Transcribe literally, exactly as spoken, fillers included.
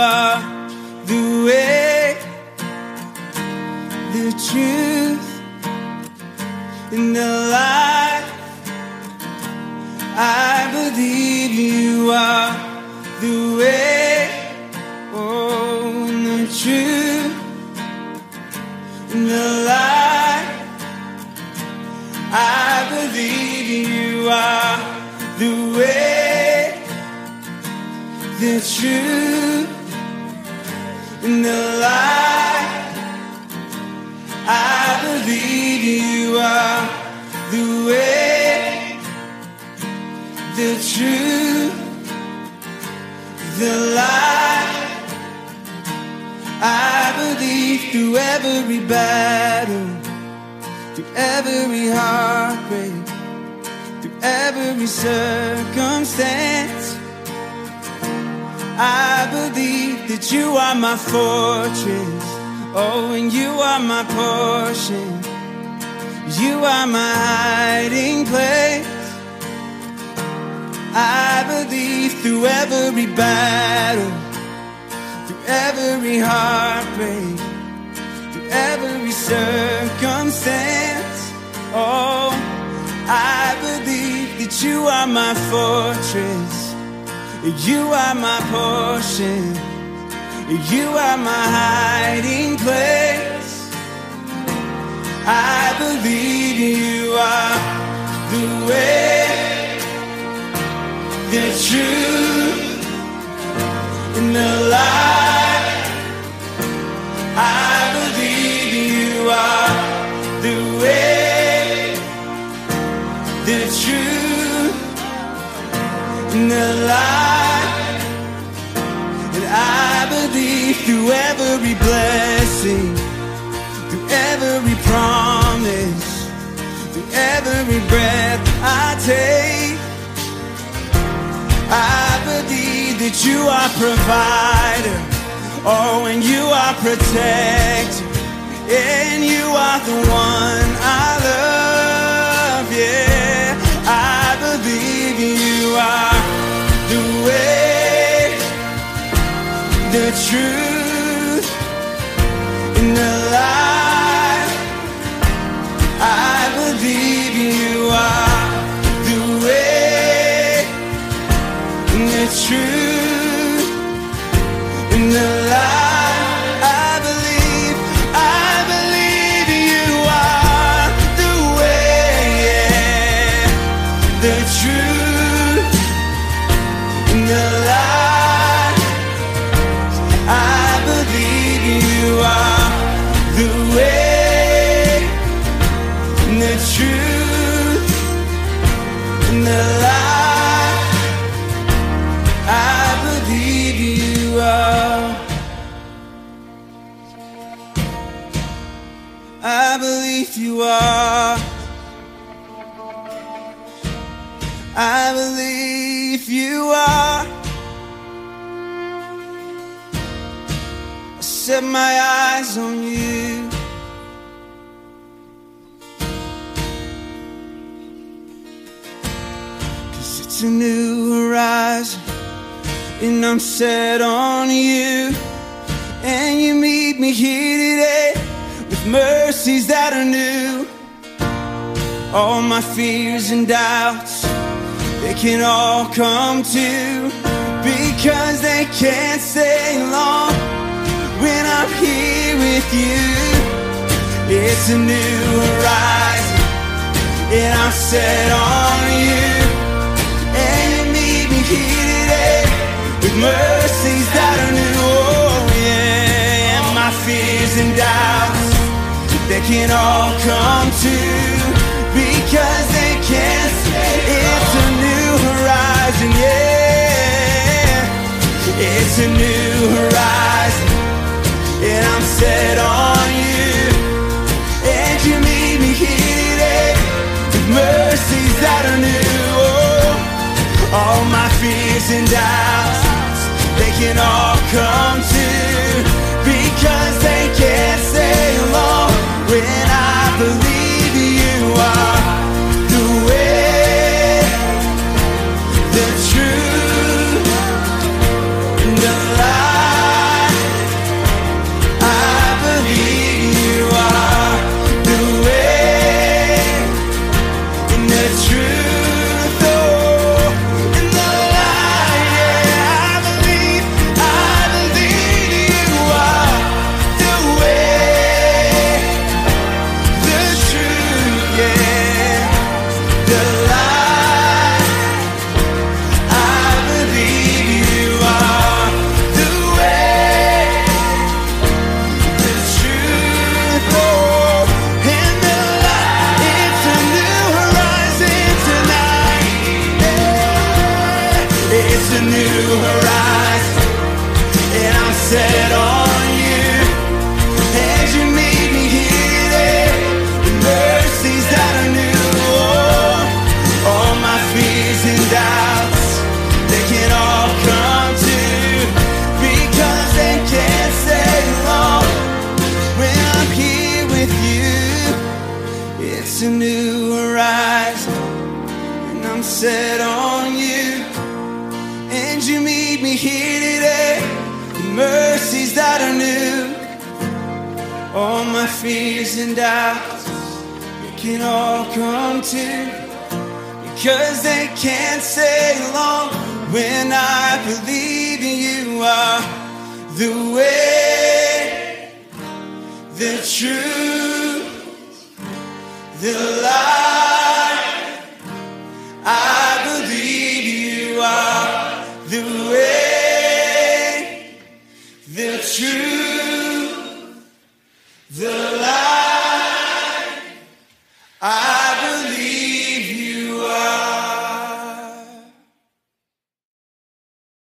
are the way, the truth, and the life. I believe you are the way, oh, and the truth, and the life. I believe you are the way, the truth, and the light. I believe you are the way, the truth, the light. I believe through every battle, through every heartbreak, through every circumstance. I believe that you are my fortress, oh, and you are my portion. You are my hiding place. I believe through every battle, through every heartbreak, through every circumstance. Oh, I believe that you are my fortress. You are my portion. You are my hiding place. I believe you are the way, the truth, and the light. I believe you are the way, the truth, and the light. Through every blessing, through every promise, through every breath I take, I believe that you are provider, oh, and you are protector, and you are the one I love, yeah. I believe you are the way, the truth, in the light. I believe you are the way, in the truth, in the light. I believe, I believe you are the way, yeah, the truth, in the light. I believe you are the way, and the truth, and the light. I believe you are. I believe you are. I believe you are. Set my eyes on you. Cause it's a new horizon, and I'm set on you. And you meet me here today with mercies that are new. All my fears and doubts, they can all come to, because they can't stay long when I'm here with you. It's a new horizon, and I'm set on you. And you meet me here today with mercies that are new, oh yeah. And my fears and doubts, they can all come to, because they can't stay. It's a new horizon, yeah. It's a new horizon, and I'm set on you. And you meet me here today with mercies that are new. Oh, all my fears and doubts, they can all come to, because they can't stay alone when I believe you are the way, the truth, and the light. horizon, and I'm set on you. As you made me here, there, the mercies that I knew, oh, all my fears and doubts, they can all come to, because they can't stay long when I'm here with you. It's a new horizon, and I'm set on you. And you meet me here today, the mercies that I knew, all my fears and doubts, they can all come to, because they can't stay long when I believe you are the way, the truth, the life. I believe you are the way, the truth, the life. I